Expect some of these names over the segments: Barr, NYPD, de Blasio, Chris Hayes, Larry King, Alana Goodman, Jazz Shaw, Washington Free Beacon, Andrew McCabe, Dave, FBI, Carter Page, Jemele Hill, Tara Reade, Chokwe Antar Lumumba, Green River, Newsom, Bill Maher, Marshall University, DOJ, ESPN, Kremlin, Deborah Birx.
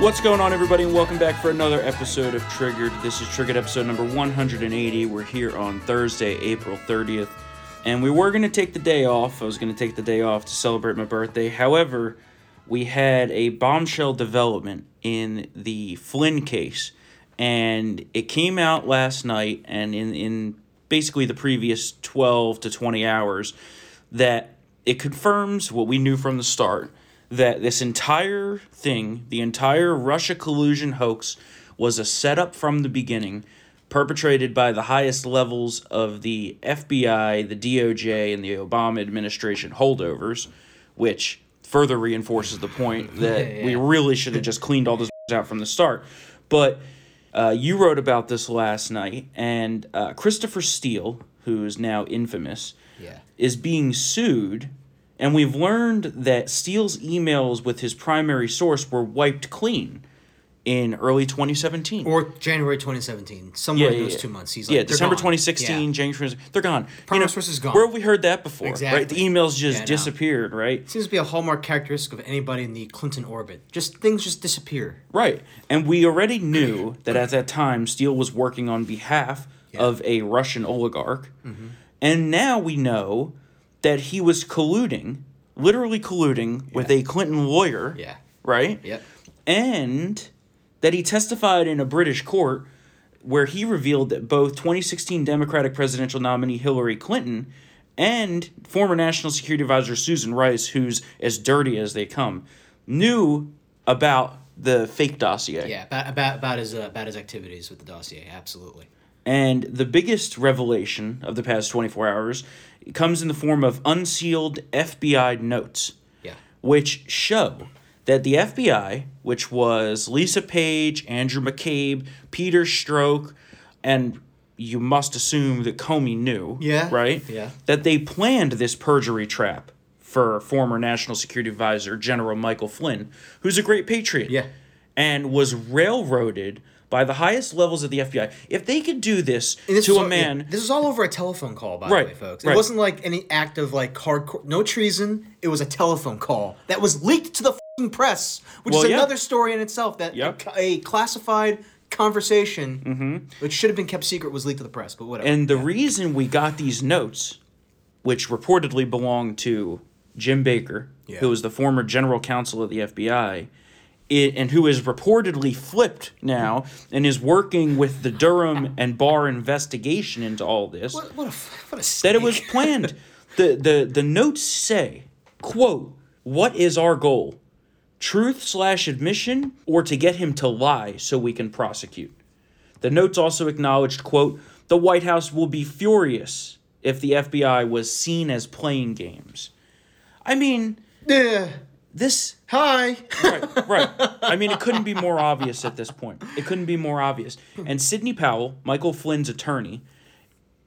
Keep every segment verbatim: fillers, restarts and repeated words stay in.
What's going on, everybody, and welcome back for another episode of Triggered. This is Triggered episode number one hundred eighty. We're here on Thursday, April thirtieth, and we were going to take the day off. I was going to take the day off to celebrate my birthday. However, we had a bombshell development in the Flynn case, and it came out last night and in, in basically the previous twelve to twenty hours that it confirms what we knew from the start, that this entire thing, the entire Russia collusion hoax, was a setup from the beginning, perpetrated by the highest levels of the F B I, the D O J, and the Obama administration holdovers, which further reinforces the point that yeah, yeah. we really should have just cleaned all this out from the start. But uh, you wrote about this last night, and uh, Christopher Steele, who is now infamous, yeah. is being sued. And we've learned that Steele's emails with his primary source were wiped clean in early twenty seventeen. Or January twenty seventeen. Somewhere yeah, yeah, in those yeah. two months. He's like, yeah, December gone. twenty sixteen, yeah. January, they're gone. Primary you know, source is gone. Where have we heard that before? Exactly. Right? The emails just yeah, disappeared, no. right? It seems to be a hallmark characteristic of anybody in the Clinton orbit. Just things just disappear. Right. And we already knew that at that time Steele was working on behalf yeah. of a Russian oligarch. Mm-hmm. And now we know that he was colluding, literally colluding, yeah. with a Clinton lawyer, yeah. right? Yep. And that he testified in a British court where he revealed that both twenty sixteen Democratic presidential nominee Hillary Clinton and former National Security Advisor Susan Rice, who's as dirty as they come, knew about the fake dossier. Yeah, about about, about his uh, about his activities with the dossier, absolutely. And the biggest revelation of the past twenty-four hours comes in the form of unsealed F B I notes, yeah. which show that the F B I, which was Lisa Page, Andrew McCabe, Peter Strzok, and you must assume that Comey knew, yeah. right? Yeah. That they planned this perjury trap for former National Security Advisor General Michael Flynn, who's a great patriot, yeah. and was railroaded by the highest levels of the F B I. If they could do this, this to all, a man... Yeah, this is all over a telephone call, by right, the way, folks. It right. wasn't like any act of, like, hardcore... No treason. It was a telephone call that was leaked to the f***ing press, which well, is another yep. story in itself, that yep. a, a classified conversation, mm-hmm. which should have been kept secret, was leaked to the press, but whatever. And the yeah. reason we got these notes, which reportedly belonged to Jim Baker, yeah. who was the former general counsel of the F B I... It, and who is reportedly flipped now and is working with the Durham and Barr investigation into all this. What, what a what a snake. That it was planned. the the the notes say, quote, "What is our goal? Truth slash admission, or to get him to lie so we can prosecute." The notes also acknowledged, quote, "The White House will be furious if the F B I was seen as playing games." I mean, yeah. This hi right right I mean, it couldn't be more obvious at this point. It couldn't be more obvious. And Sidney Powell, Michael Flynn's attorney,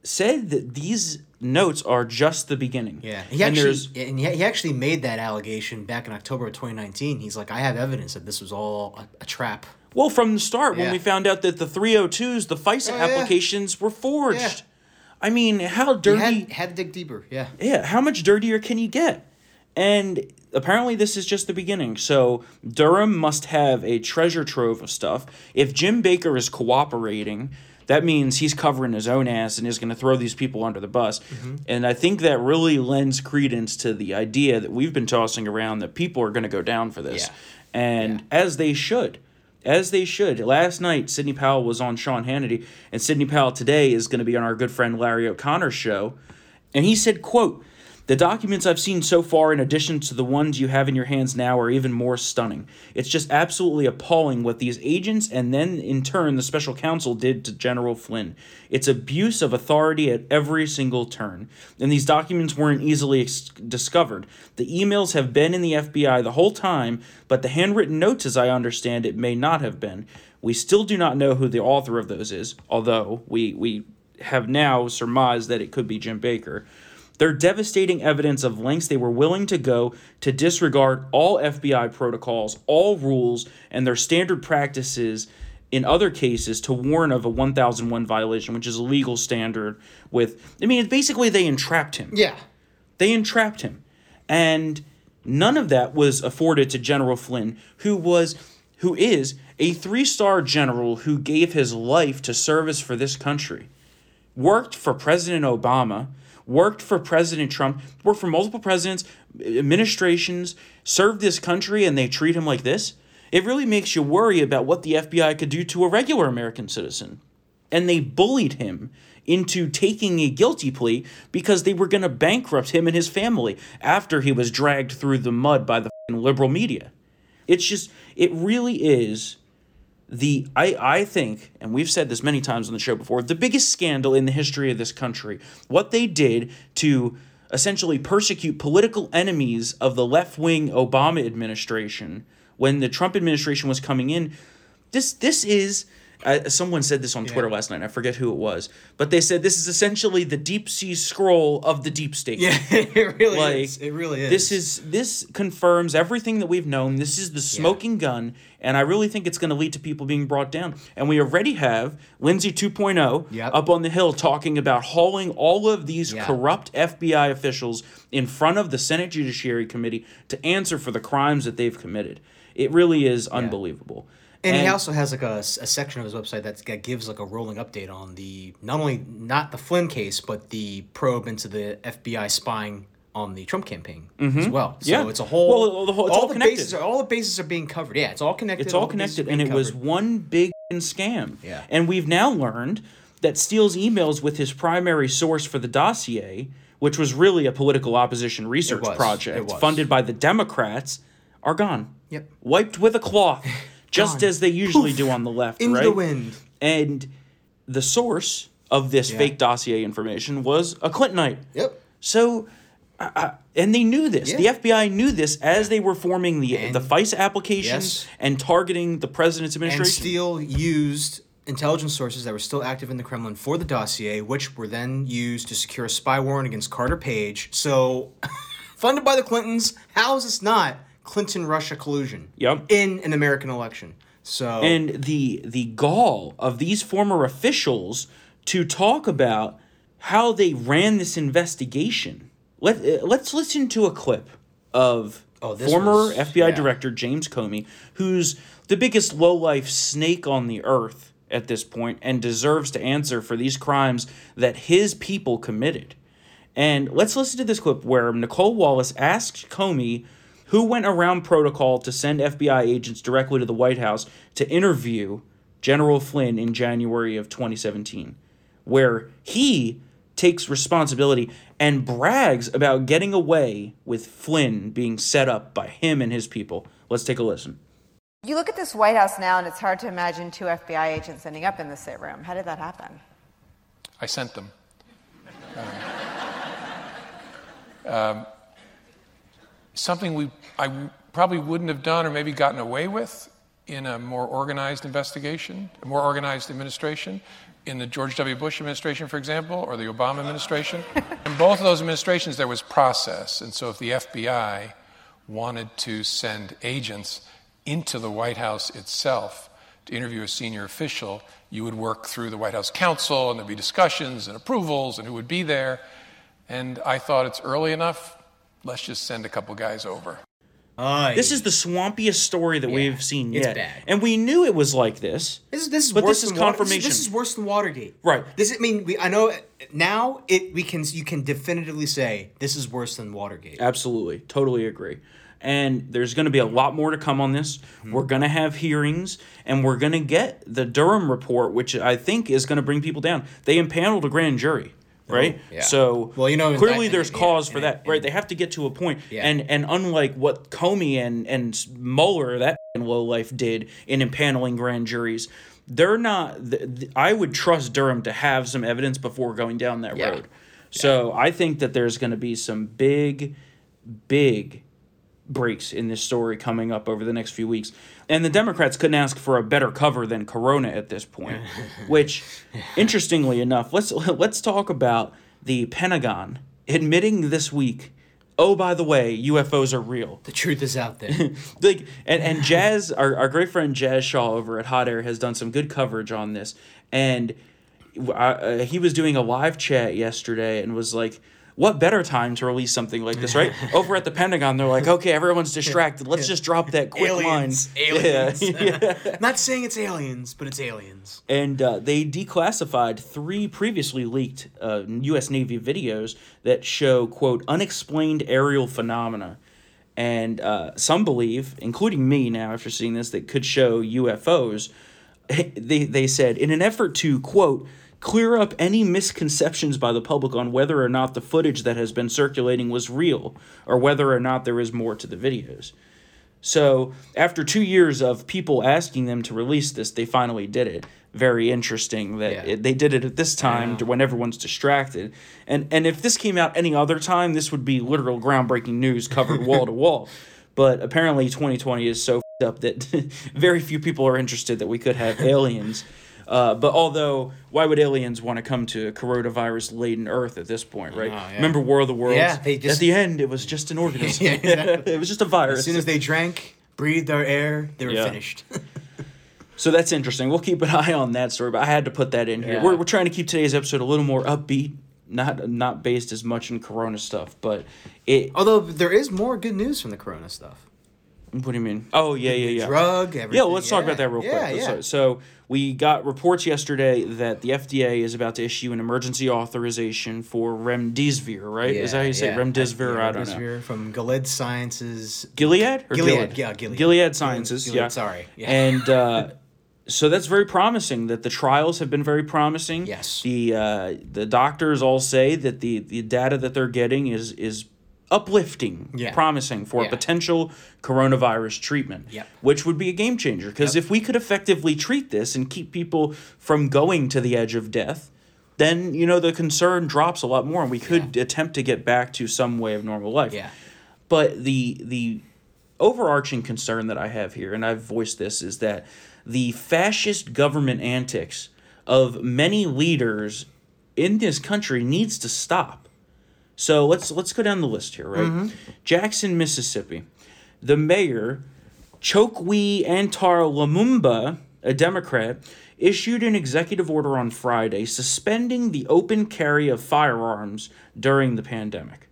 said that these notes are just the beginning. Yeah, he and actually and he actually made that allegation back in October of twenty nineteen. He's like, I have evidence that this was all a, a trap. Well, from the start, yeah. when we found out that the three oh twos, the FISA oh, applications, yeah. were forged. Yeah. I mean, how dirty? He had, had to dig deeper. Yeah. Yeah. How much dirtier can you get? And apparently this is just the beginning. So Durham must have a treasure trove of stuff. If Jim Baker is cooperating, that means he's covering his own ass and is going to throw these people under the bus. Mm-hmm. And I think that really lends credence to the idea that we've been tossing around that people are going to go down for this. Yeah. And yeah. as they should. As they should. Last night, Sidney Powell was on Sean Hannity, and Sidney Powell today is going to be on our good friend Larry O'Connor's show. And he said, quote, "The documents I've seen so far, in addition to the ones you have in your hands now, are even more stunning. It's just absolutely appalling what these agents and then, in turn, the special counsel did to General Flynn. It's abuse of authority at every single turn. And these documents weren't easily ex- discovered. The emails have been in the F B I the whole time, but the handwritten notes, as I understand it, may not have been. We still do not know who the author of those is, although we, we have now surmised that it could be Jim Baker. They're devastating evidence of lengths they were willing to go to disregard all F B I protocols, all rules, and their standard practices in other cases to warn of a one thousand one violation, which is a legal standard with... I mean, basically they entrapped him. Yeah. They entrapped him. And none of that was afforded to General Flynn, who was... who is a three-star general who gave his life to service for this country, worked for President Obama, worked for President Trump, worked for multiple presidents, administrations, served this country, and they treat him like this? It really makes you worry about what the F B I could do to a regular American citizen. And they bullied him into taking a guilty plea because they were going to bankrupt him and his family after he was dragged through the mud by the liberal media. It's just, it really is the, I, I think, and we've said this many times on the show before, the biggest scandal in the history of this country. What they did to essentially persecute political enemies of the left-wing Obama administration when the Trump administration was coming in, this, this is... I, someone said this on Twitter yeah. last night. I forget who it was, but they said this is essentially the deep sea scroll of the deep state. Yeah, it really like, is. It really is. This is this confirms everything that we've known. This is the smoking yeah. gun, and I really think it's going to lead to people being brought down. And we already have Lindsey two point oh yep. up on the Hill talking about hauling all of these yeah. corrupt F B I officials in front of the Senate Judiciary Committee to answer for the crimes that they've committed. It really is yeah. unbelievable. And, and he also has like a, a section of his website that's, that gives like a rolling update on the not only not the Flynn case, but the probe into the F B I spying on the Trump campaign mm-hmm. as well. So yeah. it's a whole. Well, the whole it's all, all the connected. Bases are, all the bases are being covered. Yeah, it's all connected. It's all, all connected, and it covered. was one big scam. Yeah. And we've now learned that Steele's emails with his primary source for the dossier, which was really a political opposition research it was. project it was. funded by the Democrats, are gone. Yep. Wiped with a cloth. Just Gone. as they usually Poof. do on the left, In right? In the wind. And the source of this yeah. fake dossier information was a Clintonite. Yep. So, I, I, and they knew this. Yeah. The F B I knew this as they were forming the and, the FISA applications yes. and targeting the president's administration. And Steele used intelligence sources that were still active in the Kremlin for the dossier, which were then used to secure a spy warrant against Carter Page. So, funded by the Clintons, how is this not Clinton-Russia collusion yep. in an American election? So and the the gall of these former officials to talk about how they ran this investigation. Let let's listen to a clip of oh, this former was, F B I yeah. Director James Comey, who's the biggest lowlife snake on the earth at this point and deserves to answer for these crimes that his people committed. And let's listen to this clip where Nicole Wallace asked Comey who went around protocol to send F B I agents directly to the White House to interview General Flynn in January of twenty seventeen, where he takes responsibility and brags about getting away with Flynn being set up by him and his people. Let's take a listen. You look at this White House now, and it's hard to imagine two F B I agents ending up in the sit room. How did that happen? I sent them. um, um, Something we I probably wouldn't have done or maybe gotten away with in a more organized investigation, a more organized administration, in the George W. Bush administration, for example, or the Obama administration. In both of those administrations, there was process. And so if the F B I wanted to send agents into the White House itself to interview a senior official, you would work through the White House counsel, and there'd be discussions and approvals and who would be there. And I thought it's early enough. Let's just send a couple guys over. Aye. This is the swampiest story that yeah, we've seen yet. It's bad. And we knew it was like this. This, this is but worse this than is confirmation. Water, this, this is worse than Watergate. Right. This I mean we I know now it we can you can definitively say this is worse than Watergate. Absolutely. Totally agree. And there's going to be a lot more to come on this. Mm-hmm. We're going to have hearings, and we're going to get the Durham report, which I think is going to bring people down. They impaneled a grand jury. Right? Yeah. So well, you know, clearly that, there's and, cause and, for and, that. And, right? They have to get to a point. Yeah. And and unlike what Comey and, and Mueller, that lowlife, did in impaneling grand juries, they're not the, the, I would trust Durham to have some evidence before going down that yeah. road. So yeah. I think that there's going to be some big, big breaks in this story coming up over the next few weeks. And the Democrats couldn't ask for a better cover than Corona at this point, which, interestingly enough, let's let's talk about the Pentagon admitting this week, oh, by the way, U F Os are real. The truth is out there. like And, and Jazz, our, our great friend Jazz Shaw over at Hot Air has done some good coverage on this. And I, uh, he was doing a live chat yesterday and was like, what better time to release something like this, right? Over at the Pentagon, they're like, okay, everyone's distracted. Let's yeah. just drop that quick aliens. line. Aliens. Yeah. yeah. Not saying it's aliens, but it's aliens. And uh, they declassified three previously leaked uh, U S Navy videos that show, quote, unexplained aerial phenomena. And uh, some believe, including me now after seeing this, that could show U F Os. They, they said, in an effort to, quote, clear up any misconceptions by the public on whether or not the footage that has been circulating was real or whether or not there is more to the videos. So after two years of people asking them to release this, they finally did it. Very interesting that yeah. it, they did it at this time to when everyone's distracted. And and if this came out any other time, this would be literal groundbreaking news covered wall to wall. But apparently twenty twenty is so f***ed up that very few people are interested that we could have aliens. Uh, but although, why would aliens want to come to coronavirus-laden Earth at this point, right? Oh, yeah. Remember War of the Worlds? Yeah, they just... At the end, it was just an organism. yeah, exactly. It was just a virus. As soon as they drank, breathed our air, they were yeah. finished. So that's interesting. We'll keep an eye on that story, but I had to put that in here. Yeah. We're we're trying to keep today's episode a little more upbeat, not not based as much in corona stuff, but it... Although, there is more good news from the corona stuff. What do you mean? Oh, yeah, yeah, yeah. Drug, everything. Yeah, well, let's yeah. talk about that real yeah, quick. Yeah. So, so we got reports yesterday that the F D A is about to issue an emergency authorization for remdesivir, right? Yeah, is that how you say yeah. remdesivir? I, I don't remdesivir know. From Gilead Sciences. Gilead? Or Gilead. Gilead? Yeah, Gilead. Gilead Sciences, Gilead, yeah. Sorry. Yeah. And uh, so that's very promising, that the trials have been very promising. Yes. The uh, the doctors all say that the, the data that they're getting is is uplifting, yeah. promising for yeah. potential coronavirus treatment, yep. which would be a game changer. Because yep. if we could effectively treat this and keep people from going to the edge of death, then, you know, the concern drops a lot more and we could yeah. attempt to get back to some way of normal life. Yeah. But the the overarching concern that I have here, and I've voiced this, is that the fascist government antics of many leaders in this country needs to stop. So let's let's go down the list here, right? Mm-hmm. Jackson, Mississippi. The mayor, Chokwe Antar Lumumba, a Democrat, issued an executive order on Friday suspending the open carry of firearms during the pandemic.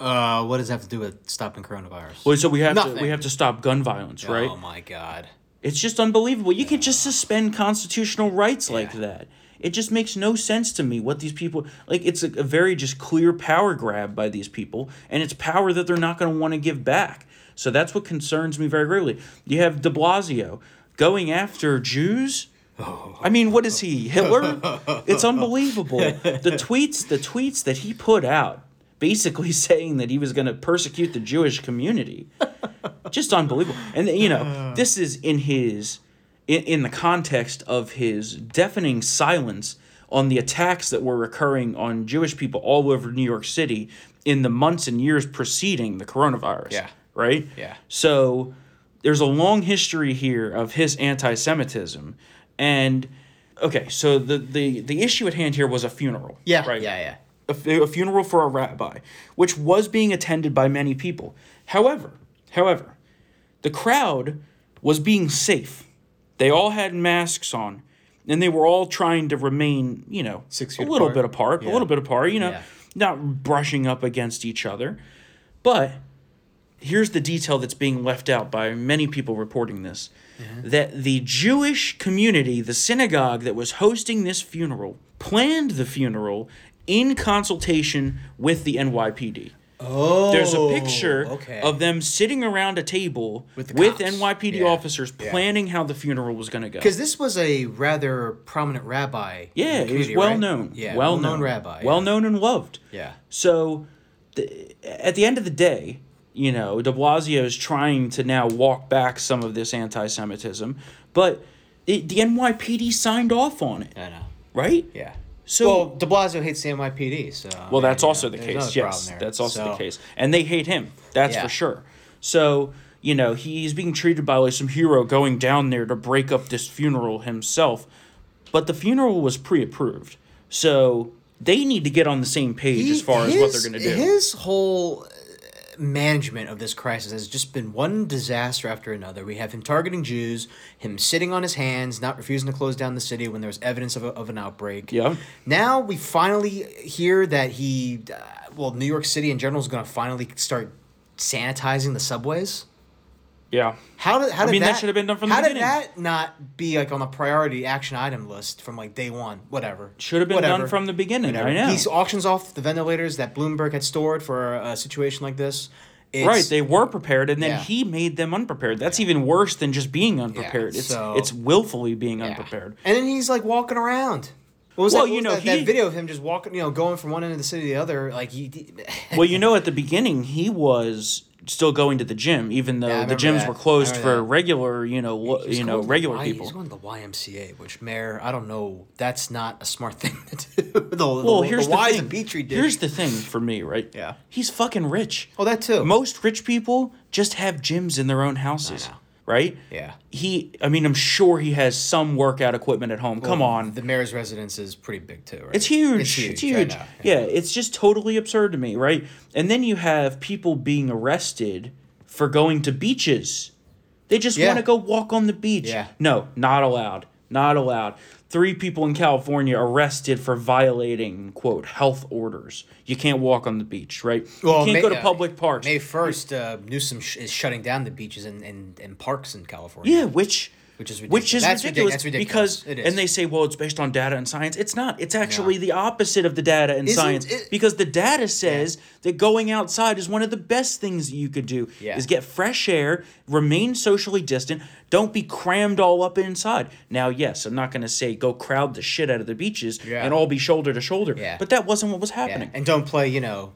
Uh, what does that have to do with stopping coronavirus? Well, so we have Nothing. to we have to stop gun violence, right? Oh my God. It's just unbelievable. You yeah. can't just suspend constitutional rights yeah. like that. It just makes no sense to me what these people – like it's a, a very just clear power grab by these people, and it's power that they're not going to want to give back. So that's what concerns me very greatly. You have de Blasio going after Jews. I mean, what is he, Hitler? It's unbelievable. The tweets, the tweets that he put out basically saying that he was going to persecute the Jewish community, just unbelievable. And, you know, this is in his – In, in the context of his deafening silence on the attacks that were occurring on Jewish people all over New York City in the months and years preceding the coronavirus. Yeah. Right? Yeah. So there's a long history here of his anti-Semitism. And, okay, so the, the, the issue at hand here was a funeral. Yeah, right? yeah, yeah. A, f- a funeral for a rabbi, which was being attended by many people. However, however, the crowd was being safe. They all had masks on, and they were all trying to remain, you know, Six feet a little apart. bit apart, yeah. a little bit apart, you know, yeah. not brushing up against each other. But here's the detail that's being left out by many people reporting this, mm-hmm. that the Jewish community, the synagogue that was hosting this funeral, planned the funeral in consultation with the N Y P D. Oh, there's a picture okay. of them sitting around a table with, with N Y P D yeah. officers planning yeah. how the funeral was going to go. Because this was a rather prominent rabbi. Yeah, in the community, it was well right? known. Yeah, well known rabbi. Well yeah. known and loved. Yeah. So, th- at the end of the day, you know, de Blasio is trying to now walk back some of this anti-Semitism, but it, the N Y P D signed off on it. I know. Right? Yeah. So, well, de Blasio hates the N Y P D, so... Well, that's I mean, also you know, the case, yes. That's also so. the case. And they hate him, that's yeah. for sure. So, you know, he's being treated by like some hero going down there to break up this funeral himself. But the funeral was pre-approved. So, they need to get on the same page he, as far his, as what they're going to do. His whole management of this crisis has just been one disaster after another. We have him targeting Jews, him sitting on his hands, not refusing to close down the city when there was evidence of, a, of an outbreak. Yeah. Now we finally hear that he, uh, well, New York City in general is going to finally start sanitizing the subways. Yeah. How did how did I mean, that, that should have been done from the beginning? How did that not be like on the priority action item list from like day one? Whatever. Should have been Whatever. done from the beginning. I know. He auctions off the ventilators that Bloomberg had stored for a situation like this. It's, right. They were prepared, and then yeah. he made them unprepared. That's yeah. even worse than just being unprepared. Yeah, it's so, it's willfully being yeah. unprepared. And then he's like walking around. What was well, that, what you was know that, he, that video of him just walking, you know, going from one end of the city to the other, like he. Well, you know, at the beginning he was still going to the gym, even though yeah, the gyms that. were closed for that. regular, you know, yeah, you know, regular y- people. He's going to the Y M C A, which Mayor, I don't know, that's not a smart thing to do. the, well, the, here's the, the why thing. The Petri dish. Here's the thing for me, right? Yeah, he's fucking rich. Oh, that too. Most rich people just have gyms in their own houses. Right? Yeah. He, I mean, I'm sure he has some workout equipment at home. Well, come on. The mayor's residence is pretty big too, right? It's huge. It's huge. It's huge. Right now, yeah. yeah, it's just totally absurd to me, right? And then you have people being arrested for going to beaches. They just yeah. want to go walk on the beach. Yeah. No, not allowed. Not allowed. Three people in California arrested for violating, quote, health orders. You can't walk on the beach, right? Well, you can't May, go to public parks. May first, uh, Newsom sh- is shutting down the beaches and, and, and parks in California. Yeah, which... Which is ridiculous. Which is That's ridiculous. Ridic- that's ridiculous. Because, it is. And they say, well, it's based on data and science. It's not. It's actually yeah. the opposite of the data and Isn't science. It, because the data says yeah. that going outside is one of the best things you could do, yeah. is get fresh air, remain socially distant, don't be crammed all up inside. Now, yes, I'm not going to say go crowd the shit out of the beaches yeah. and all be shoulder to shoulder. Yeah. But that wasn't what was happening. Yeah. And don't play, you know...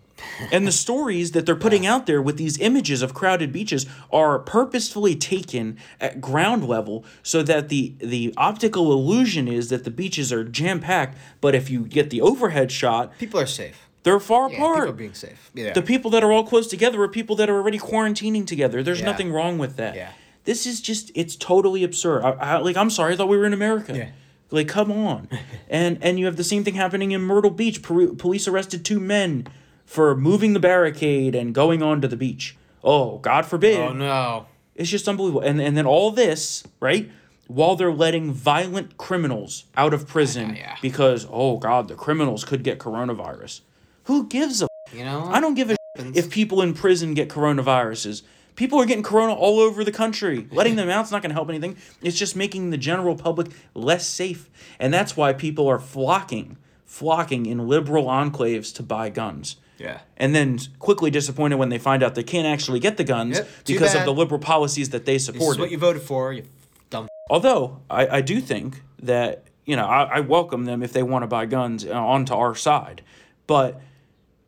And the stories that they're putting yeah. out there with these images of crowded beaches are purposefully taken at ground level so that the, the optical illusion is that the beaches are jam-packed, but if you get the overhead shot... People are safe. They're far yeah, apart. People are being safe. Yeah. The people that are all close together are people that are already quarantining together. There's yeah. nothing wrong with that. Yeah. This is just... It's totally absurd. I, I, like, I'm sorry, I thought we were in America. Yeah. Like, come on. and and you have the same thing happening in Myrtle Beach. Peru, police arrested two men... for moving the barricade and going on to the beach. Oh, God forbid. Oh, no. It's just unbelievable. And and then all this, right, while they're letting violent criminals out of prison yeah, yeah. because, oh, God, the criminals could get coronavirus. Who gives a You know? I don't give a happens. If people in prison get coronaviruses. People are getting corona all over the country. Letting them out's not going to help anything. It's just making the general public less safe. And that's why people are flocking, flocking in liberal enclaves to buy guns. Yeah. And then quickly disappointed when they find out they can't actually get the guns yep, because bad. of the liberal policies that they supported. This is what you voted for, you dumb. Although, I, I do think that, you know, I, I welcome them if they want to buy guns onto our side. But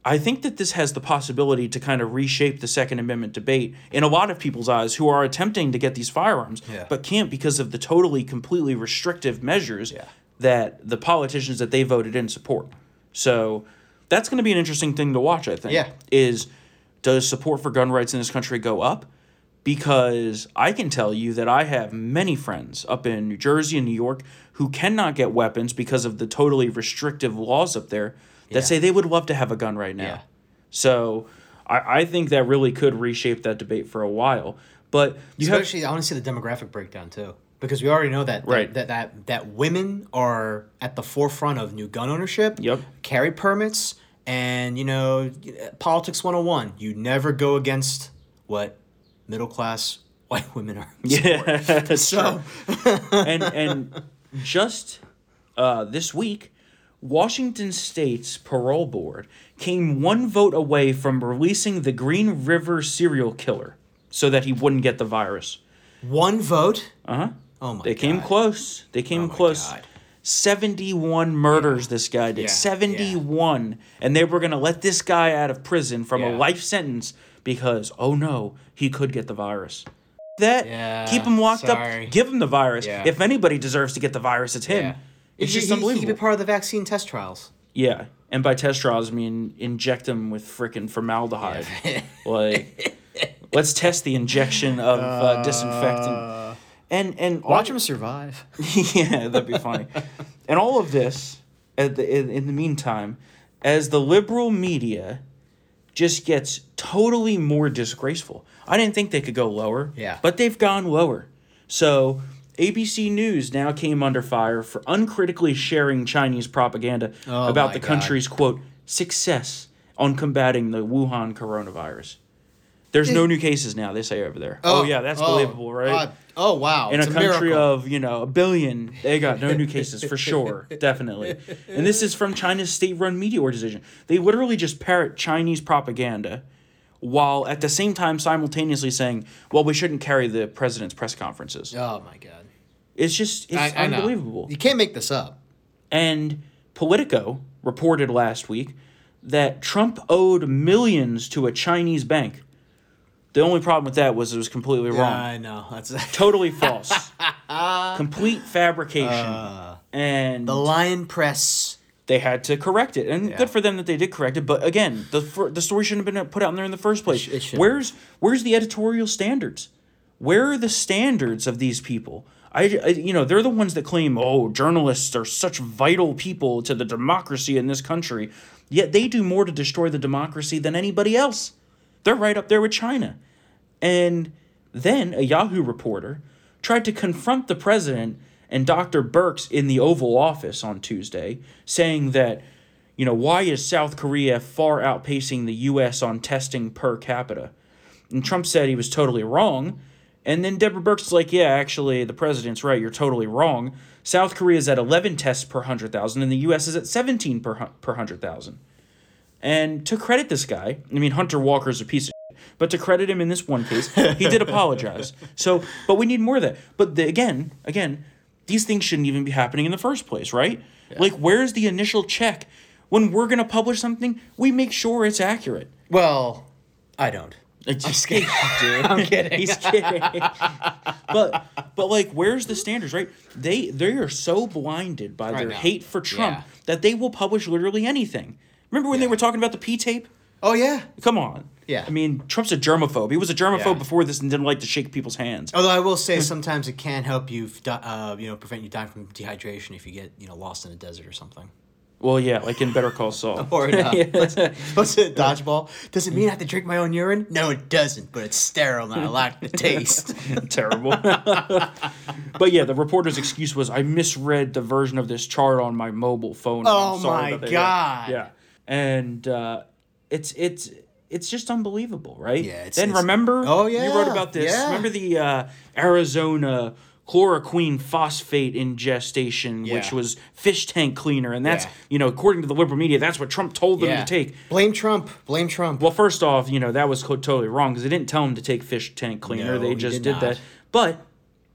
I think that this has the possibility to kind of reshape the Second Amendment debate in a lot of people's eyes who are attempting to get these firearms yeah. but can't because of the totally, completely restrictive measures yeah. that the politicians that they voted in support. So... That's going to be an interesting thing to watch, I think, yeah. is does support for gun rights in this country go up? Because I can tell you that I have many friends up in New Jersey and New York who cannot get weapons because of the totally restrictive laws up there that yeah. say they would love to have a gun right now. Yeah. So I, I think that really could reshape that debate for a while. But you Especially, have, I want to see the demographic breakdown, too. Because we already know that, right. that that that women are at the forefront of new gun ownership, yep. carry permits, and, you know, politics one oh one. You never go against what middle-class white women are. Yeah, that's so. true. and, and just uh, this week, Washington State's parole board came one vote away from releasing the Green River serial killer so that he wouldn't get the virus. One vote? Uh-huh. Oh, my God. They came close. They came close. seventy-one murders yeah. this guy did. Yeah. seventy-one. Yeah. And they were going to let this guy out of prison from yeah. a life sentence because, oh, no, he could get the virus. That. Yeah, keep him locked sorry. up. Give him the virus. Yeah. If anybody deserves to get the virus, it's him. Yeah. It's he, just he, unbelievable. He could be part of the vaccine test trials. Yeah. And by test trials, I mean inject him with frickin' formaldehyde. Yeah. Like, let's test the injection of uh, uh, disinfectant. And and watch all, him survive. Yeah, that'd be funny. And all of this, at the in, in the meantime, as the liberal media just gets totally more disgraceful. I didn't think they could go lower, yeah. but they've gone lower. So A B C News now came under fire for uncritically sharing Chinese propaganda oh about the country's, God. quote, success on combating the Wuhan coronavirus. There's no new cases now, they say over there. Oh, oh yeah, that's oh, believable, right? God. Oh, wow. In it's a country a of, you know, a billion, they got no new cases for sure, definitely. And this is from China's state-run media organization. They literally just parrot Chinese propaganda while at the same time simultaneously saying, well, we shouldn't carry the president's press conferences. Oh, my God. It's just, it's I, I unbelievable. Know. You can't make this up. And Politico reported last week that Trump owed millions to a Chinese bank. The only problem with that was it was completely wrong. Yeah, I know. That's totally false. Complete fabrication. Uh, and the Lion Press. They had to correct it. And yeah. good for them that they did correct it. But again, the the story shouldn't have been put out there in the first place. It sh- it where's where's the editorial standards? Where are the standards of these people? I, I you know, they're the ones that claim, oh, journalists are such vital people to the democracy in this country. Yet they do more to destroy the democracy than anybody else. They're right up there with China. And then a Yahoo reporter tried to confront the president and Doctor Birx in the Oval Office on Tuesday, saying that, you know, why is South Korea far outpacing the U S on testing per capita? And Trump said he was totally wrong. And then Deborah Birx is like, yeah, actually, the president's right. You're totally wrong. South Korea is at eleven tests per one hundred thousand, and the U S is at seventeen per per one hundred thousand. And to credit this guy, I mean, Hunter Walker's a piece of shit, but to credit him in this one case, he did apologize. So, but we need more of that. But the, again, again, these things shouldn't even be happening in the first place, right? Yeah. Like, where's the initial check? When we're going to publish something, we make sure it's accurate. Well, I don't. I'm just kidding, dude. I'm kidding. He's kidding. But, but like, where's the standards, right? They, they are so blinded by right their now. hate for Trump yeah. that they will publish literally anything. Remember when yeah. they were talking about the pee tape? Oh, yeah. Come on. Yeah. I mean, Trump's a germaphobe. He was a germaphobe yeah. before this and didn't like to shake people's hands. Although I will say sometimes it can help you, uh, you know, prevent you dying from dehydration if you get, you know, lost in a desert or something. Well, yeah, like in Better Call Saul. Or uh, yeah. what's, what's it, dodgeball? Does it mean I have to drink my own urine? No, it doesn't, but it's sterile and I like the taste. Terrible. But yeah, the reporter's excuse was, I misread the version of this chart on my mobile phone. Oh, my God. Did. Yeah. And uh, it's it's it's just unbelievable, right? Yeah. It's, then it's, remember, oh yeah, you wrote about this. Yeah. Remember the uh, Arizona chloroquine phosphate ingestion, yeah. which was fish tank cleaner, and that's yeah. you know, according to the liberal media, that's what Trump told them yeah. to take. Blame Trump. Blame Trump. Well, first off, you know that was totally wrong because they didn't tell him to take fish tank cleaner. No, they just did, did that. But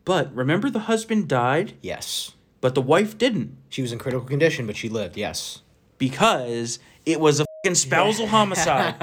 but remember, the husband died. Yes. But the wife didn't. She was in critical condition, but she lived. Yes. Because it was a fucking spousal homicide.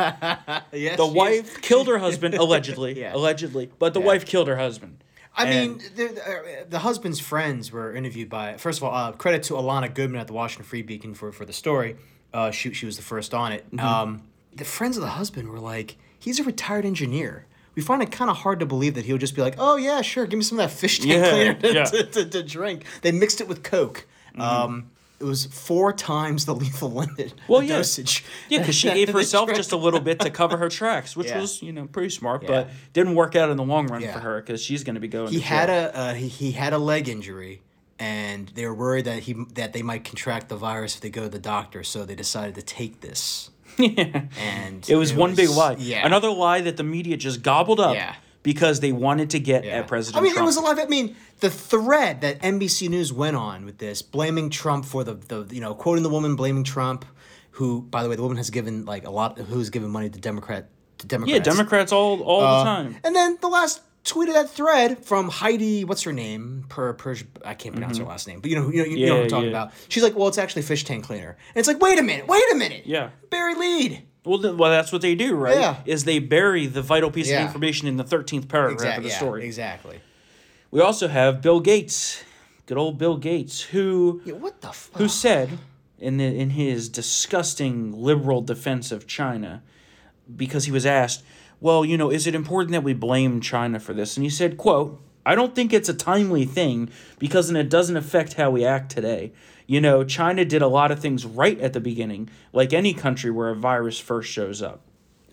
Yes, the wife is. killed her husband, allegedly. yeah. Allegedly. But the yeah. wife killed her husband. I and mean, the, the husband's friends were interviewed by, first of all, uh, credit to Alana Goodman at the Washington Free Beacon for, for the story. Uh, she, she was the first on it. Mm-hmm. Um, the friends of the husband were like, he's a retired engineer. We find it kind of hard to believe that he'll just be like, oh, yeah, sure, give me some of that fish tank yeah, cleaner to, yeah. to, to, to drink. They mixed it with Coke. Mm-hmm. Um It was four times the lethal limit well, yeah. dosage. Yeah, because she gave herself just a little bit to cover her tracks, which yeah. was, you know, pretty smart, yeah. but didn't work out in the long run yeah. for her because she's going to be going. He to had a uh, he, he had a leg injury, and they were worried that he that they might contract the virus if they go to the doctor, so they decided to take this. Yeah, and it was it one was, big lie. Yeah. Another lie that the media just gobbled up. Yeah. Because they wanted to get yeah. at President Trump. I mean, Trump. There was a lot of, I mean, the thread that N B C News went on with this, blaming Trump for the, the, you know, quoting the woman, blaming Trump, who, by the way, the woman has given, like, a lot, who's given money to Democrat, to Democrats. Yeah, Democrats all, all uh, the time. And then the last tweet of that thread from Heidi, what's her name? Per, per I can't pronounce mm-hmm. her last name, but you know, you know, you yeah, know what I'm talking yeah. about. She's like, well, it's actually fish tank cleaner. And it's like, wait a minute, wait a minute. Yeah. Barry Lead. Well, th- well, that's what they do, right? Yeah. Is they bury the vital piece yeah. of information in the thirteenth paragraph exactly, of the yeah, story. Exactly. We also have Bill Gates, good old Bill Gates, who yeah, what the fuck? who said in the, in his disgusting liberal defense of China, because he was asked, well, you know, is it important that we blame China for this? And he said, quote, I don't think it's a timely thing because then it doesn't affect how we act today. You know, China did a lot of things right at the beginning, like any country where a virus first shows up.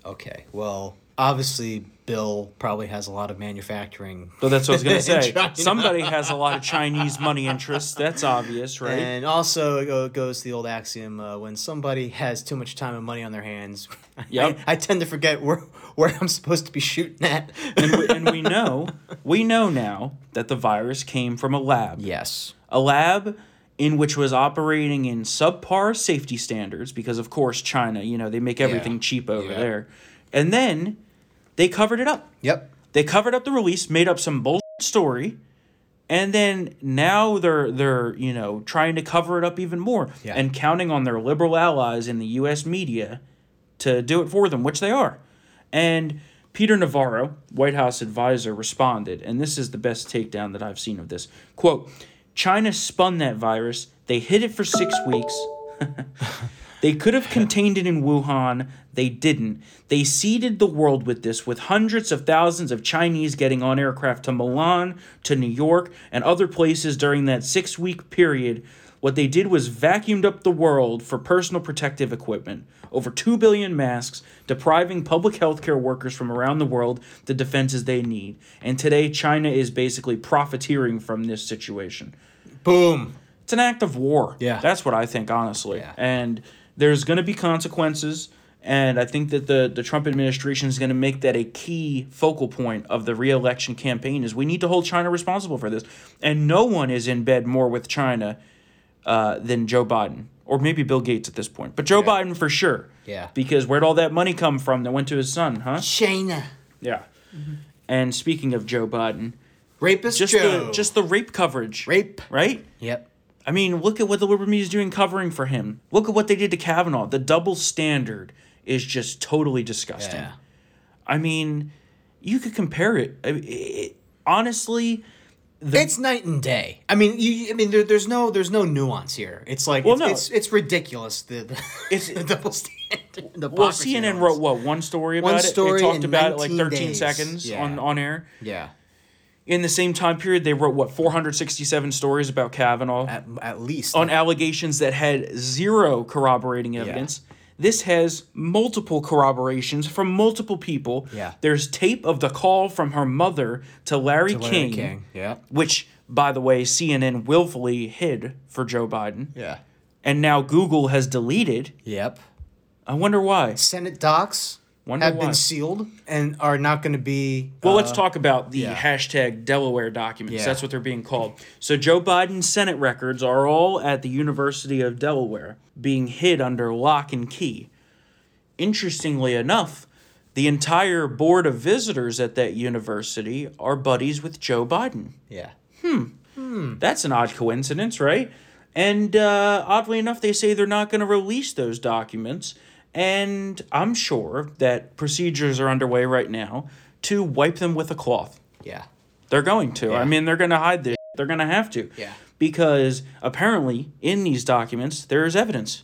Okay, well, obviously Bill probably has a lot of manufacturing. Well, that's what I was going to say. Somebody has a lot of Chinese money interests. That's obvious, right? And also it goes to the old axiom, uh, when somebody has too much time and money on their hands, yep. I, I tend to forget where where I'm supposed to be shooting at. and, we, and we know, we know now that the virus came from a lab. Yes. A lab in which was operating in subpar safety standards because, of course, China, you know, they make everything yeah. cheap over yeah. there. And then they covered it up. Yep. They covered up the release, made up some bullshit story, and then now they're, they're you know, trying to cover it up even more yeah. and counting on their liberal allies in the U S media to do it for them, which they are. And Peter Navarro, White House advisor, responded, and this is the best takedown that I've seen of this. Quote, China spun that virus. They hid it for six weeks. They could have contained it in Wuhan. They didn't. They seeded the world with this, with hundreds of thousands of Chinese getting on aircraft to Milan, to New York, and other places during that six-week period. What they did was vacuumed up the world for personal protective equipment, over two billion masks, depriving public health care workers from around the world the defenses they need. And today, China is basically profiteering from this situation. Boom. It's an act of war. Yeah. That's what I think, honestly. Yeah. And there's going to be consequences, and I think that the, the Trump administration is going to make that a key focal point of the re-election campaign, is we need to hold China responsible for this. And no one is in bed more with China Uh, than Joe Biden, or maybe Bill Gates at this point. But Joe yeah. Biden for sure. Yeah. Because where'd all that money come from that went to his son, huh? China. Yeah. Mm-hmm. And speaking of Joe Biden. Rapist just Joe. The, just the rape coverage. Rape. Right? Yep. I mean, look at what the liberal media is doing covering for him. Look at what they did to Kavanaugh. The double standard is just totally disgusting. Yeah. I mean, you could compare it. I mean, it honestly... The, it's night and day. I mean, you, I mean, there, there's no, there's no nuance here. It's like, well, it's, no. it's, it's ridiculous. The, the it's the double standard. The well, C N N knows. wrote what one story about one story it. They talked about it like thirteen days. seconds yeah. on, on air. Yeah. In the same time period, they wrote what four hundred sixty-seven stories about Kavanaugh, at, at least on yeah. allegations that had zero corroborating evidence. Yeah. This has multiple corroborations from multiple people. Yeah. There's tape of the call from her mother to Larry, to Larry King, King. Yeah. Which, by the way, C N N willfully hid for Joe Biden. Yeah. And now Google has deleted. Yep. I wonder why. Senate docs wonder have why. been sealed and are not going to be... Well, uh, let's talk about the yeah. hashtag Delaware documents. Yeah. That's what they're being called. So Joe Biden's Senate records are all at the University of Delaware, being hid under lock and key. Interestingly enough, the entire board of visitors at that university are buddies with Joe Biden. Yeah. Hmm. Hmm. That's an odd coincidence, right? And uh, oddly enough, they say they're not going to release those documents. And I'm sure that procedures are underway right now to wipe them with a cloth. Yeah. They're going to. Yeah. I mean, they're going to hide this. They're going to have to. Yeah. Because apparently in these documents there is evidence.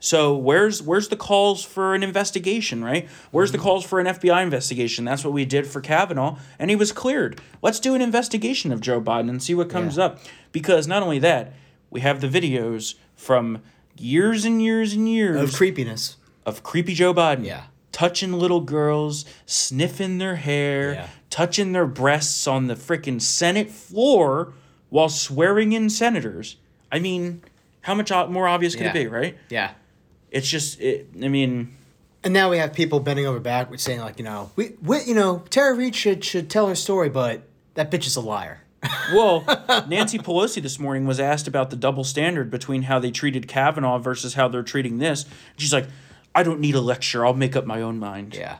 So where's where's the calls for an investigation, right? Where's mm-hmm. the calls for an F B I investigation? That's what we did for Kavanaugh, and he was cleared. Let's do an investigation of Joe Biden and see what comes yeah. up. Because not only that, we have the videos from years and years and years of creepiness. Of creepy Joe Biden. Yeah. Touching little girls, sniffing their hair, yeah. touching their breasts on the frickin' Senate floor, while swearing in senators. I mean, how much more obvious could yeah. it be, right? Yeah. It's just, it, I mean... And now we have people bending over backwards saying, like, you know, we, we you know, Tara Reade should, should tell her story, but that bitch is a liar. Well, Nancy Pelosi this morning was asked about the double standard between how they treated Kavanaugh versus how they're treating this. She's like, I don't need a lecture. I'll make up my own mind. Yeah.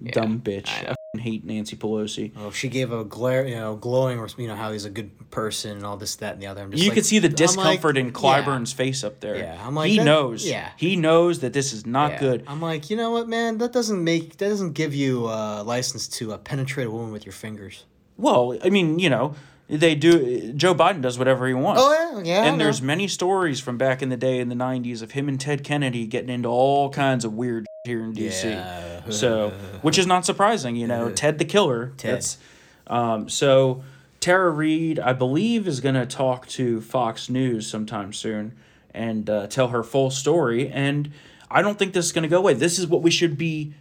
Yeah. Dumb bitch. I, I hate Nancy Pelosi. Oh, she gave a glare, you know, glowing, you know, how he's a good person and all this, that, and the other. I'm just you like, could see the discomfort like, in Clyburn's yeah. face up there. Yeah, I'm like, he that, knows. Yeah, he knows that this is not yeah. good. I'm like, you know what, man? That doesn't make that doesn't give you a uh, license to uh, penetrate a woman with your fingers. Well, I mean, you know, they do. Joe Biden does whatever he wants. Oh yeah, yeah. And there's many stories from back in the day in the nineties of him and Ted Kennedy getting into all kinds of weird. Here in D C, yeah. so which is not surprising, you know. Ted the Killer. Ted. That's, um, so Tara Reade, I believe, is going to talk to Fox News sometime soon and uh, tell her full story. And I don't think this is going to go away. This is what we should be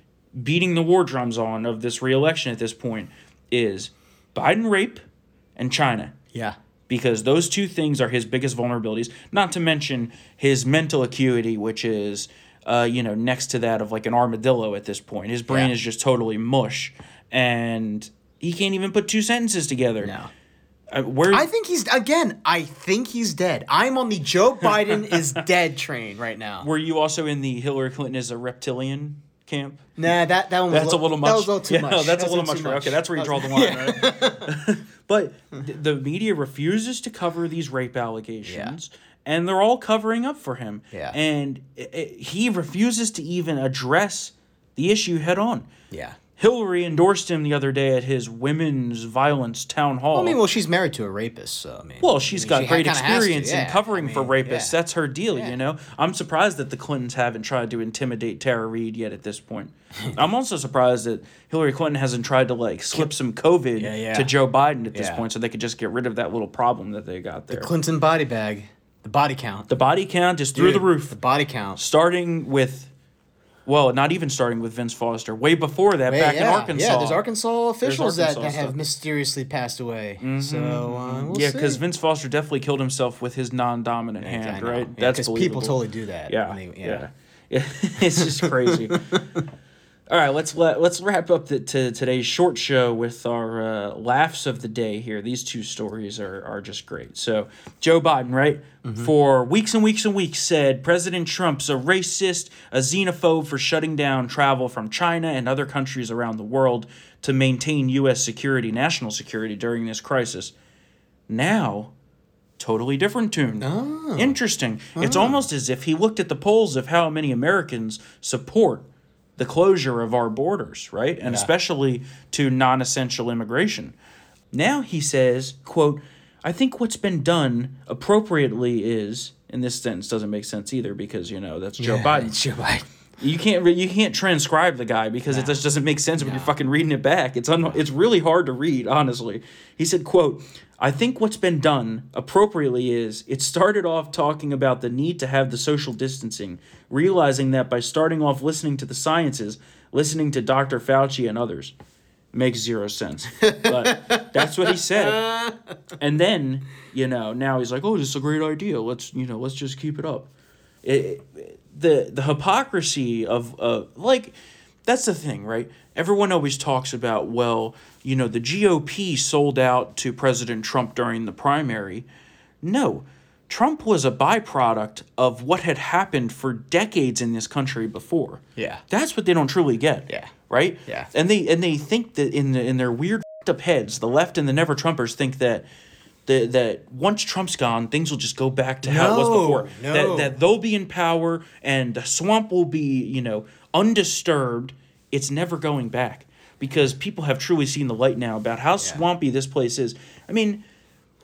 beating the war drums on of this reelection at this point is Biden rape and China. Yeah. Because those two things are his biggest vulnerabilities, not to mention his mental acuity, which is, uh, you know, next to that of like an armadillo at this point. His brain yeah. is just totally mush, and he can't even put two sentences together. No. Uh, where I think he's, again, I think he's dead. I'm on the Joe Biden is dead train right now. Were you also in the Hillary Clinton is a reptilian camp? Nah, that, that one was, that's a little, a little much. That was a little too yeah, much. No, that's that a little much. much. Okay, that's where you draw the line, yeah. right? But th- the media refuses to cover these rape allegations, yeah. and they're all covering up for him. Yeah. And it, it, he refuses to even address the issue head on. Yeah. Hillary endorsed him the other day at his women's violence town hall. Well, I mean, well, she's married to a rapist, so I mean. Well, she's I mean, got she great experience to, yeah. in covering I mean, for rapists. Yeah. That's her deal, yeah. you know. I'm surprised that the Clintons haven't tried to intimidate Tara Reade yet at this point. I'm also surprised that Hillary Clinton hasn't tried to like slip some COVID yeah, yeah. to Joe Biden at this yeah. point, so they could just get rid of that little problem that they got there. The Clinton body bag, the body count. The body count is through Dude, the roof. The body count, starting with. Well, not even starting with Vince Foster. Way before that, Way, back yeah, in Arkansas. Yeah, there's Arkansas officials there's Arkansas that, that have mysteriously passed away. Mm-hmm. So, uh, we'll yeah, because Vince Foster definitely killed himself with his non-dominant yeah, hand, right? Yeah, that's believable. Because people totally do that. Yeah, when they, yeah. yeah. yeah. It's just crazy. All right, let's let, let's wrap up the, to today's short show with our uh, laughs of the day here. These two stories are, are just great. So Joe Biden, right, mm-hmm. for weeks and weeks and weeks said President Trump's a racist, a xenophobe for shutting down travel from China and other countries around the world to maintain U S security, national security during this crisis. Now, totally different tune. Oh. Interesting. Oh. It's almost as if he looked at the polls of how many Americans support the closure of our borders, right? And yeah. especially to non-essential immigration. Now he says, quote, I think what's been done appropriately is, and this sentence doesn't make sense either because, you know, that's Joe yeah, Biden. It's Joe Biden. You can't re- you can't transcribe the guy because no. it just doesn't make sense no. when you're fucking reading it back. It's un- it's really hard to read, honestly. He said, quote, I think what's been done appropriately is it started off talking about the need to have the social distancing, realizing that by starting off listening to the sciences, listening to Doctor Fauci and others. Makes zero sense. But that's what he said. And then, you know, now he's like, oh, this is a great idea. Let's, you know, let's just keep it up. It, it, the the hypocrisy of uh, like that's the thing, right? Everyone always talks about, well, you know, the G O P sold out to President Trump during the primary. No, Trump was a byproduct of what had happened for decades in this country before. Yeah, that's what they don't truly get. Yeah, right. Yeah, and they and they think that in the, in their weird f***ed up heads, the left and the never Trumpers think that. That, that once Trump's gone, things will just go back to no, how it was before. No. That that they'll be in power and the swamp will be, you know, undisturbed. It's never going back because people have truly seen the light now about how yeah. swampy this place is. I mean,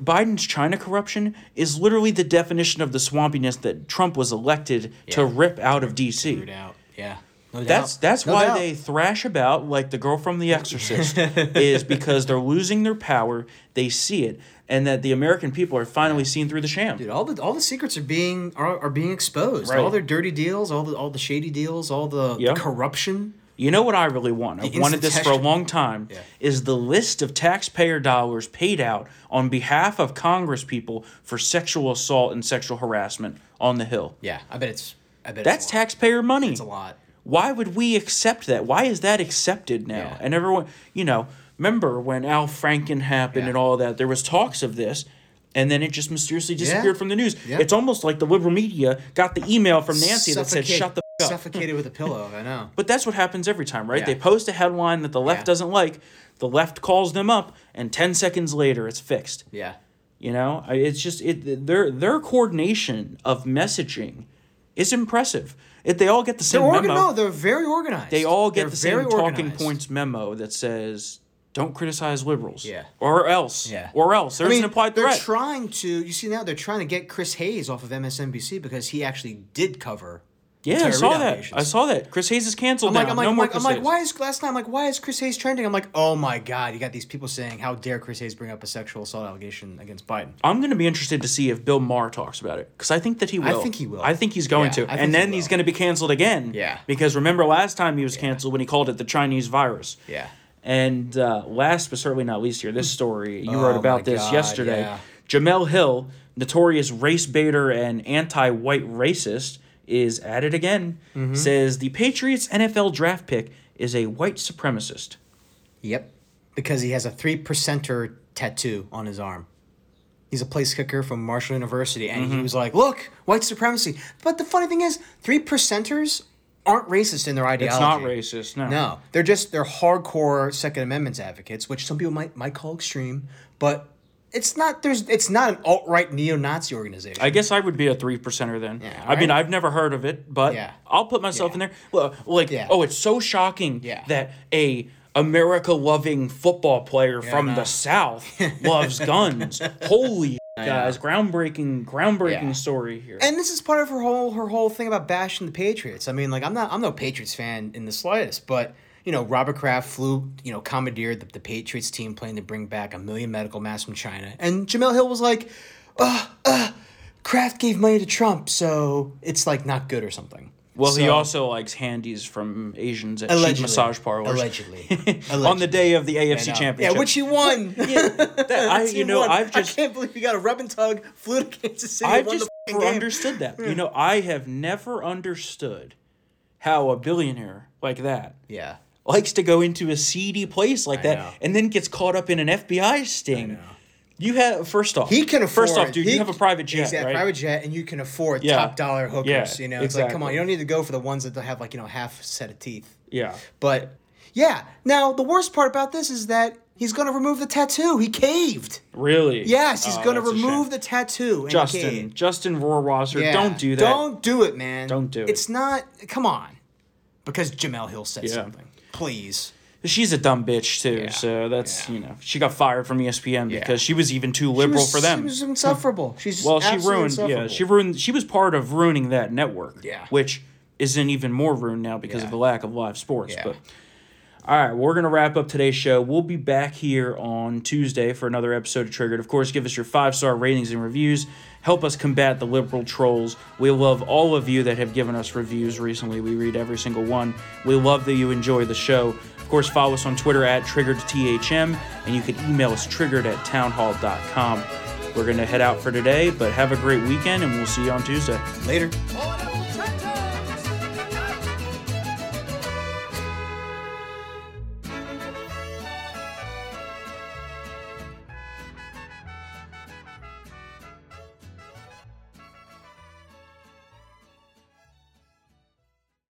Biden's China corruption is literally the definition of the swampiness that Trump was elected yeah. to rip out of D C. Rip out. Yeah. No that's that's no why doubt. They thrash about like the girl from The Exorcist is because they're losing their power. They see it, and that the American people are finally seeing through the sham. Dude, all the all the secrets are being are, are being exposed. Right. All their dirty deals, all the all the shady deals, all the, yep. the corruption. You know what I really want? I've wanted this for a long time, yeah. is the list of taxpayer dollars paid out on behalf of Congress people for sexual assault and sexual harassment on the Hill. Yeah, I bet it's I bet that's it's taxpayer money. It's a lot. Why would we accept that? Why is that accepted now? Yeah. And everyone, you know, remember when Al Franken happened yeah. and all that, there was talks of this, and then it just mysteriously disappeared yeah. from the news. Yeah. It's almost like the liberal media got the email from Nancy Suffocate. that said, shut the f*** up. Suffocated with a pillow, I know. But that's what happens every time, right? Yeah. They post a headline that the left yeah. doesn't like, the left calls them up, and ten seconds later it's fixed. Yeah. You know, it's just, it their their coordination of messaging is impressive. If they all get the same they're organ- memo. No, they're very organized. They all get they're the same talking organized. points memo that says, don't criticize liberals. Yeah. Or else. Yeah. Or else. There's I mean, an implied they're threat. They're trying to, you see now, they're trying to get Chris Hayes off of M S N B C because he actually did cover Yeah, I saw that. Nominations. I saw that. Chris Hayes is canceled. I'm like, now. I'm like, no I'm, like I'm like, why is last time? I'm like, why is Chris Hayes trending? I'm like, oh my god, you got these people saying, how dare Chris Hayes bring up a sexual assault allegation against Biden? I'm gonna be interested to see if Bill Maher talks about it because I think that he will. I think he will. I think he's going yeah, to, and then he he's gonna be canceled again. Yeah. Because remember last time he was yeah. canceled when he called it the Chinese virus. Yeah. And uh, last but certainly not least, here this story you oh, wrote about this god, yesterday. Yeah. Jemele Hill, notorious race baiter and anti-white racist, is at it again. Mm-hmm. Says the Patriots N F L draft pick is a white supremacist. Yep, because he has a three percenter tattoo on his arm. He's a place kicker from Marshall University, and mm-hmm. he was like, "Look, white supremacy." But the funny thing is, three percenters aren't racist in their ideology. It's not racist. No, no, they're just they're hardcore Second Amendment advocates, which some people might might call extreme, but. It's not there's it's not an alt-right neo-Nazi organization. I guess I would be a three percenter then. Yeah, right? I mean, I've never heard of it, but yeah. I'll put myself yeah. in there. Well, like, yeah. oh, it's so shocking yeah. that a America-loving football player yeah, from the South loves guns. Holy guys, groundbreaking, groundbreaking yeah. story here. And this is part of her whole her whole thing about bashing the Patriots. I mean, like, I'm not I'm no Patriots fan in the slightest, but. You know, Robert Kraft flew, you know, commandeered the, the Patriots team plane to bring back a million medical masks from China. And Jemele Hill was like, uh, uh, Kraft gave money to Trump, so it's, like, not good or something. Well, so, he also likes handies from Asians at cheap massage parlors. Allegedly. allegedly. On the day of the A F C Championship. Yeah, which he won. yeah, that, I, you know, won. I've just, I can't believe he got a rub and tug, flew to Kansas City, I've just never understood that. You know, I have never understood how a billionaire like that. Yeah. Likes to go into a seedy place like I that know. And then gets caught up in an F B I sting. You have first off, he can afford. First off, dude, he, you have a private jet, exactly, right? Private jet, and you can afford yeah. top dollar hookers. Yeah, you know, it's exactly. like come on, you don't need to go for the ones that have like you know half a set of teeth. Yeah, but yeah. Now the worst part about this is that he's going to remove the tattoo. He caved. Really? Yes, he's oh, going to remove the tattoo. And Justin, he caved. Justin Rohrwasser, yeah. don't do that. Don't do it, man. Don't do it. It's not. Come on, because Jemele Hill said yeah. something. Please. She's a dumb bitch, too, yeah. so that's, yeah. you know, she got fired from E S P N yeah. because she was even too liberal was, for them. She was insufferable. She's well, she ruined, insufferable. Yeah, she ruined, she was part of ruining that network, yeah. which isn't even more ruined now because yeah. of the lack of live sports. Yeah. But all right, we're going to wrap up today's show. We'll be back here on Tuesday for another episode of Triggered. Of course, give us your five-star ratings and reviews. Help us combat the liberal trolls. We love all of you that have given us reviews recently. We read every single one. We love that you enjoy the show. Of course, follow us on Twitter at Triggered T H M, and you can email us triggered at townhall dot com. We're going to head out for today, but have a great weekend, and we'll see you on Tuesday. Later.